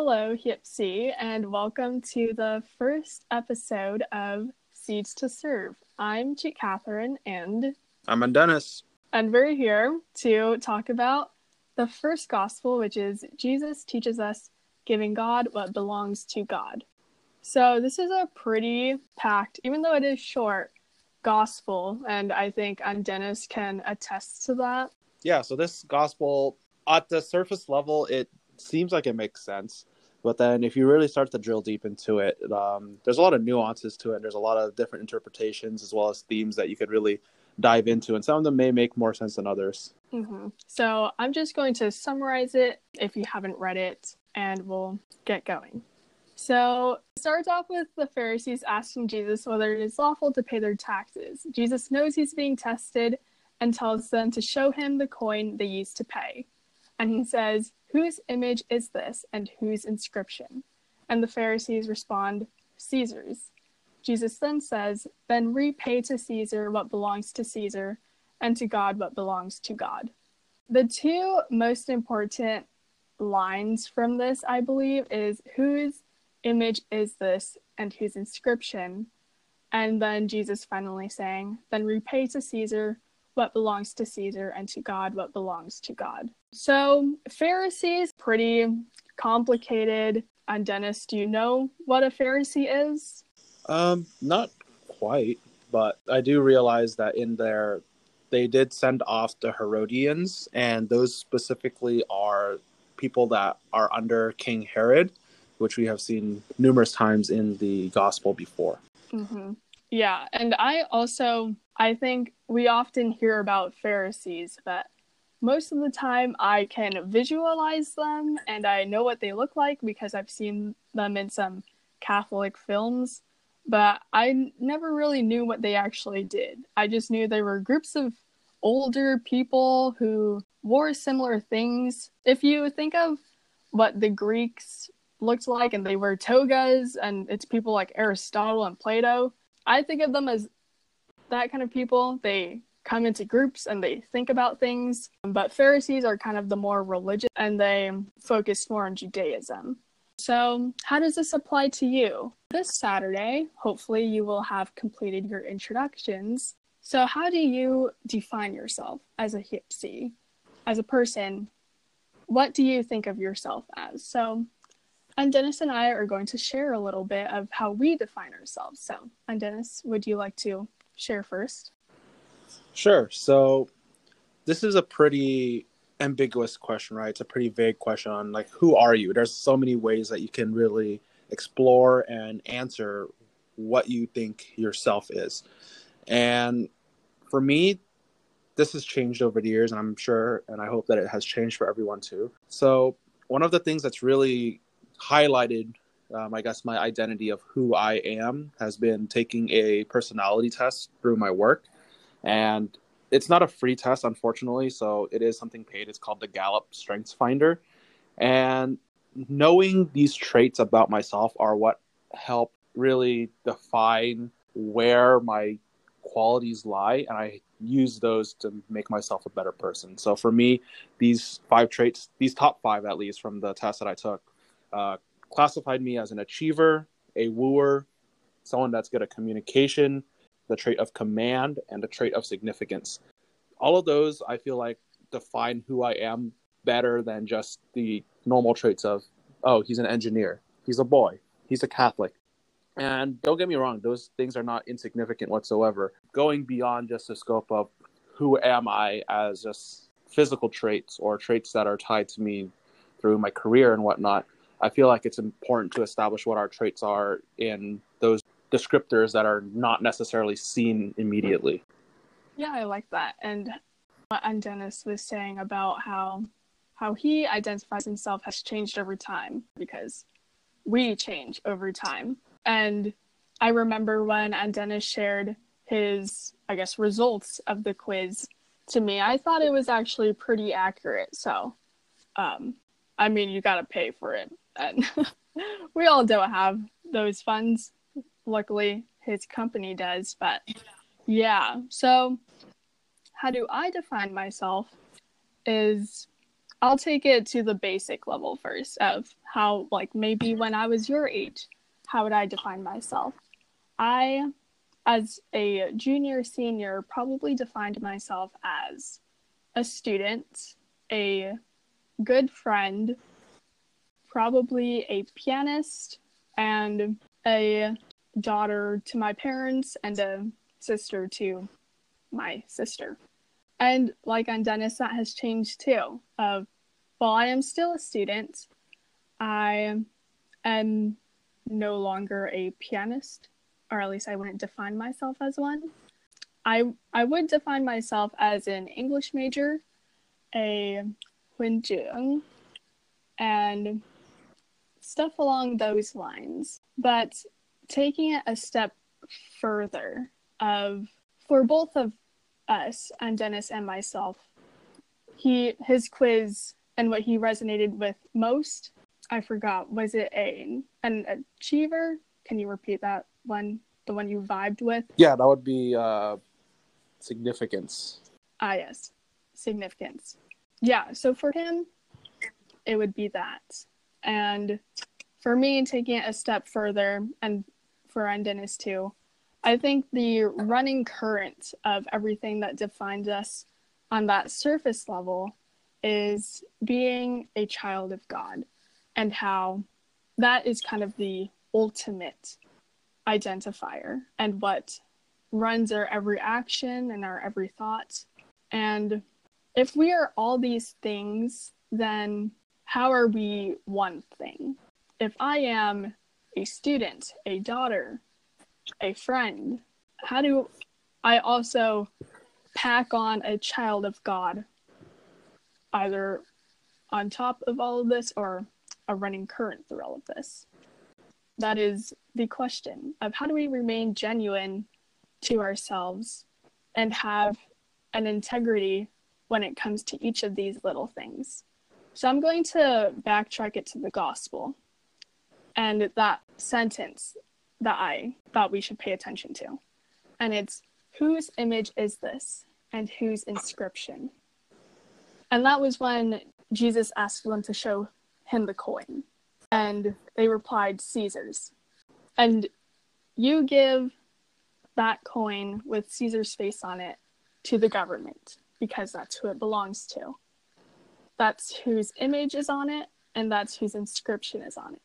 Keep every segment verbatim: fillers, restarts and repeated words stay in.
Hello, Hipsy, and welcome to the first episode of Seeds to Serve. I'm Chief Catherine, and I'm Ondenis. And we're here to talk about the first gospel, which is Jesus teaches us giving God what belongs to God. So this is a pretty packed, even though it is short, gospel, and I think Ondenis can attest to that. Yeah, so this gospel, at the surface level, it seems like it makes sense, but then if you really start to drill deep into it, um, there's a lot of nuances to it. There's a lot of different interpretations as well as themes that you could really dive into, and some of them may make more sense than others. Mm-hmm. So I'm just going to summarize it if you haven't read it, and we'll get going. So it starts off with the Pharisees asking Jesus whether it is lawful to pay their taxes. Jesus knows he's being tested and tells them to show him the coin they used to pay. And he says, "Whose image is this, and whose inscription?" And the Pharisees respond, "Caesar's." Jesus then says, "Then repay to Caesar what belongs to Caesar, and to God what belongs to God." The two most important lines from this, I believe, is whose image is this, and whose inscription? And then Jesus finally saying, "Then repay to Caesar what belongs to Caesar, and to God what belongs to God." So, Pharisees, pretty complicated. And Ondenis, do you know what a Pharisee is? Um, not quite, but I do realize that in there, they did send off the Herodians, and those specifically are people that are under King Herod, which we have seen numerous times in the gospel before. Mm-hmm. Yeah, and I also, I think we often hear about Pharisees, but most of the time I can visualize them and I know what they look like because I've seen them in some Catholic films, but I never really knew what they actually did. I just knew they were groups of older people who wore similar things. If you think of what the Greeks looked like, and they wear togas, and it's people like Aristotle and Plato, I think of them as that kind of people. They come into groups and they think about things, but Pharisees are kind of the more religious, and they focus more on Judaism. So how does this apply to you? This Saturday, hopefully you will have completed your introductions. So how do you define yourself as a Hipsy? As a person, what do you think of yourself as? So Ondenis and I are going to share a little bit of how we define ourselves. So Ondenis, would you like to share first? Sure. So this is a pretty ambiguous question, right? It's a pretty vague question on, like, who are you? There's so many ways that you can really explore and answer what you think yourself is. And for me, this has changed over the years, and I'm sure, and I hope that it has changed for everyone too. So one of the things that's really highlighted, um, I guess, my identity of who I am has been taking a personality test through my work. And it's not a free test, unfortunately, so it is something paid. It's called the Gallup Strengths Finder. And knowing these traits about myself are what help really define where my qualities lie, and I use those to make myself a better person. So for me, these five traits, these top five at least from the test that I took, uh, classified me as an achiever, a wooer, someone that's good at communication, the trait of command, and the trait of significance. All of those, I feel like, define who I am better than just the normal traits of, oh, he's an engineer, he's a boy, he's a Catholic. And don't get me wrong, those things are not insignificant whatsoever. Going beyond just the scope of who am I as just physical traits or traits that are tied to me through my career and whatnot, I feel like it's important to establish what our traits are in those descriptors that are not necessarily seen immediately. Yeah, I like that. And what Ondenis was saying about how how he identifies himself has changed over time, because we change over time. And I remember when Ondenis shared his, I guess, results of the quiz to me, I thought it was actually pretty accurate. So, um, I mean, you got to pay for it. And we all don't have those funds. Luckily, his company does, but yeah. So how do I define myself is, I'll take it to the basic level first of how, like, maybe when I was your age, how would I define myself? I, as a junior, senior, probably defined myself as a student, a good friend, probably a pianist, and a daughter to my parents, and a sister to my sister. And like Ondenis, that has changed too. Uh, while I am still a student, I am no longer a pianist, or at least I wouldn't define myself as one. I I would define myself as an English major, a Huanzhong, and stuff along those lines. But taking it a step further, of for both of us, Ondenis and myself, he his quiz and what he resonated with most, I forgot, was it a an achiever? Can you repeat that one? The one you vibed with? Yeah, that would be uh, significance. Ah, yes, significance. Yeah, so for him, it would be that. And for me, taking it a step further, and for Ondenis too, I think the running current of everything that defines us on that surface level is being a child of God, and how that is kind of the ultimate identifier and what runs our every action and our every thought. And if we are all these things, then how are we one thing? If I am a student, a daughter, a friend, how do I also pack on a child of God, either on top of all of this or a running current through all of this? That is the question of how do we remain genuine to ourselves and have an integrity when it comes to each of these little things. So I'm going to backtrack it to the gospel and that sentence that I thought we should pay attention to. And it's, whose image is this and whose inscription? And that was when Jesus asked them to show him the coin. And they replied, Caesar's. And you give that coin with Caesar's face on it to the government, because that's who it belongs to. That's whose image is on it, and that's whose inscription is on it.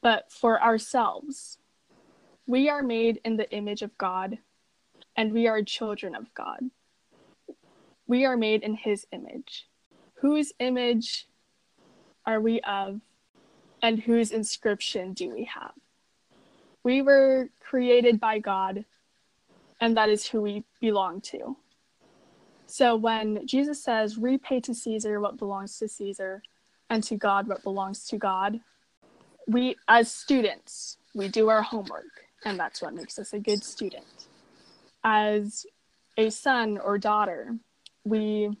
But for ourselves, we are made in the image of God, and we are children of God. We are made in his image. Whose image are we of, and whose inscription do we have? We were created by God, and that is who we belong to. So when Jesus says, repay to Caesar what belongs to Caesar, and to God what belongs to God, we, as students, we do our homework, and that's what makes us a good student. As a son or daughter, we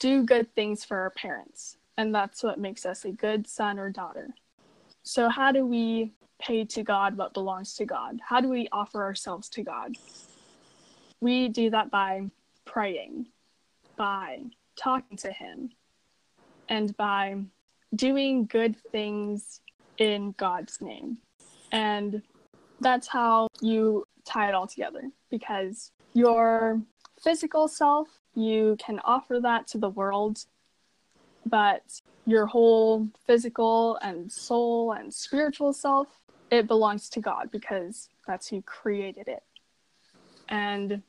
do good things for our parents, and that's what makes us a good son or daughter. So how do we pay to God what belongs to God? How do we offer ourselves to God? We do that by praying, by talking to him, and by doing good things in God's name. And that's how you tie it all together, because your physical self, you can offer that to the world, but your whole physical and soul and spiritual self, it belongs to God, because that's who created it. And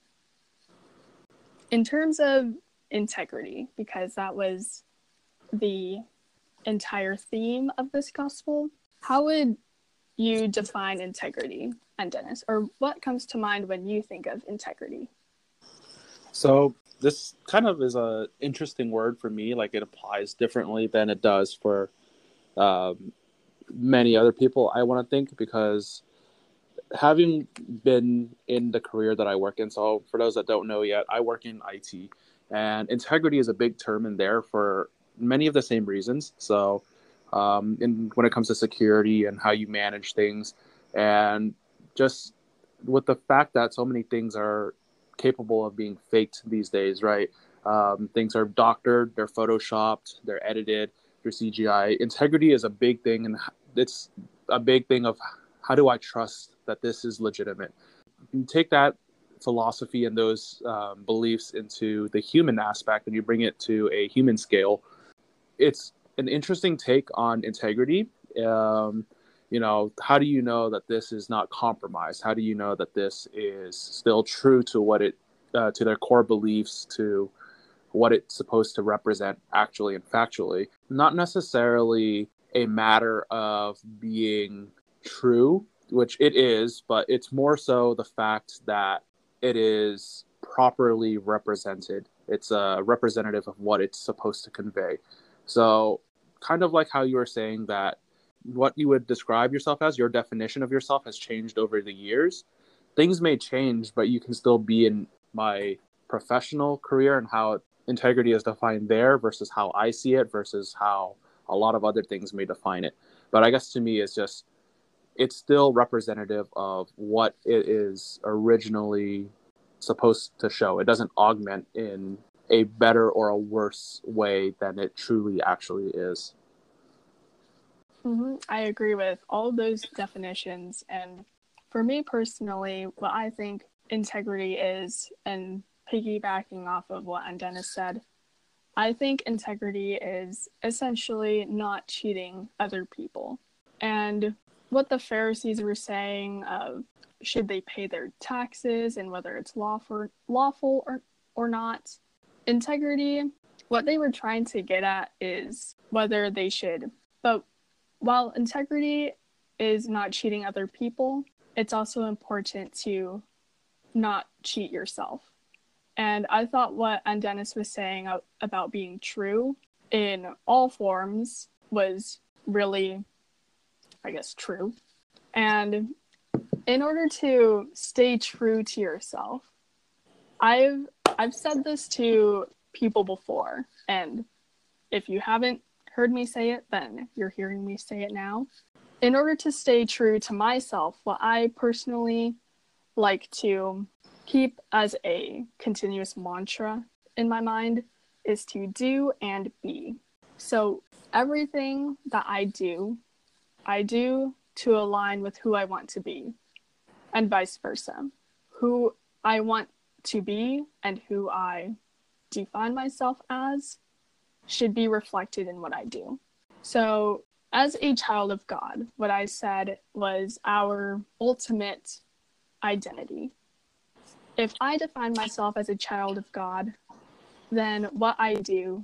in terms of integrity, because that was the entire theme of this gospel, how would you define integrity, Ondenis, or what comes to mind when you think of integrity? So this kind of is a interesting word for me. Like, it applies differently than it does for um, many other people, I want to think, because having been in the career that I work in, so for those that don't know yet, I work in I T, and integrity is a big term in there for many of the same reasons. So um, in, when it comes to security and how you manage things, and just with the fact that so many things are capable of being faked these days, right? Um, things are doctored, they're photoshopped, they're edited, your C G I. Integrity is a big thing, and it's a big thing of how do I trust that this is legitimate? You take that philosophy and those um, beliefs into the human aspect, and you bring it to a human scale. It's an interesting take on integrity. Um, you know, how do you know that this is not compromised? How do you know that this is still true to what it, uh, to their core beliefs, to what it's supposed to represent actually and factually? Not necessarily a matter of being true, which it is, but it's more so the fact that it is properly represented. It's a uh, representative of what it's supposed to convey. So kind of like how you were saying that what you would describe yourself as, your definition of yourself has changed over the years. Things may change, but you can still be in my professional career and how integrity is defined there versus how I see it versus how a lot of other things may define it. But I guess to me, it's just, it's still representative of what it is originally supposed to show. It doesn't augment in a better or a worse way than it truly actually is. Mm-hmm. I agree with all of those definitions. And for me personally, what I think integrity is, and piggybacking off of what Ondenis said, I think integrity is essentially not cheating other people. And what the Pharisees were saying of should they pay their taxes and whether it's lawful, lawful or, or not. Integrity, what they were trying to get at is whether they should. But while integrity is not cheating other people, it's also important to not cheat yourself. And I thought what Ondenis was saying about being true in all forms was really, I guess, true. And in order to stay true to yourself, I've I've said this to people before, and if you haven't heard me say it, then you're hearing me say it now. In order to stay true to myself, what I personally like to keep as a continuous mantra in my mind is to do and be. So everything that I do, I do to align with who I want to be, and vice versa. Who I want to be and who I define myself as should be reflected in what I do. So as a child of God, what I said was our ultimate identity. If I define myself as a child of God, then what I do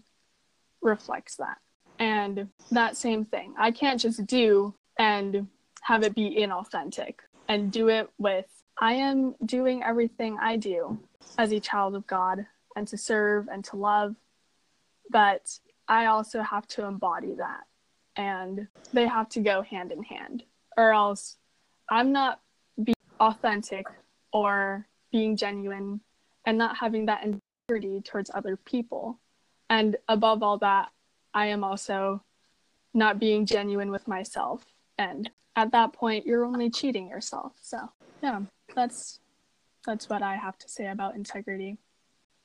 reflects that. And that same thing. I can't just do and have it be inauthentic and do it with, I am doing everything I do as a child of God and to serve and to love, but I also have to embody that. And they have to go hand in hand, or else I'm not being authentic or being genuine and not having that integrity towards other people. And above all that, I am also not being genuine with myself. And at that point, you're only cheating yourself. So yeah, that's that's what I have to say about integrity.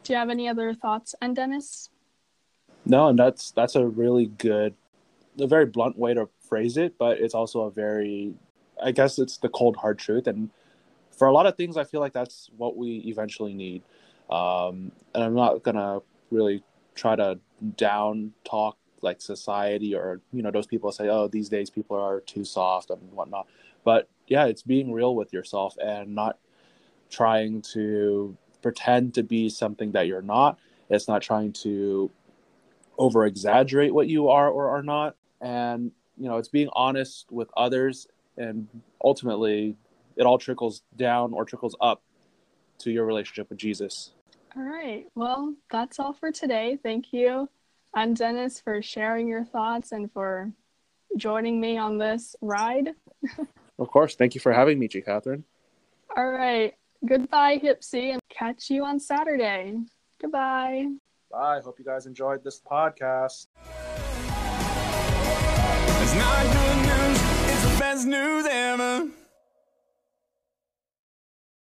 Do you have any other thoughts, Ondenis? No, and that's that's a really good, a very blunt way to phrase it, but it's also a very, I guess it's the cold hard truth. And for a lot of things, I feel like that's what we eventually need. Um, and I'm not going to really try to down talk like society or, you know, those people say, oh, these days people are too soft and whatnot. But yeah, it's being real with yourself and not trying to pretend to be something that you're not. It's not trying to over exaggerate what you are or are not. And, you know, it's being honest with others, and ultimately it all trickles down or trickles up to your relationship with Jesus. All right. Well, that's all for today. Thank you, Ondenis, for sharing your thoughts and for joining me on this ride. Of course. Thank you for having me, Chief Catherine. All right. Goodbye, Hipsy, and catch you on Saturday. Goodbye. Bye. Hope you guys enjoyed this podcast. It's not good news. It's the best news ever.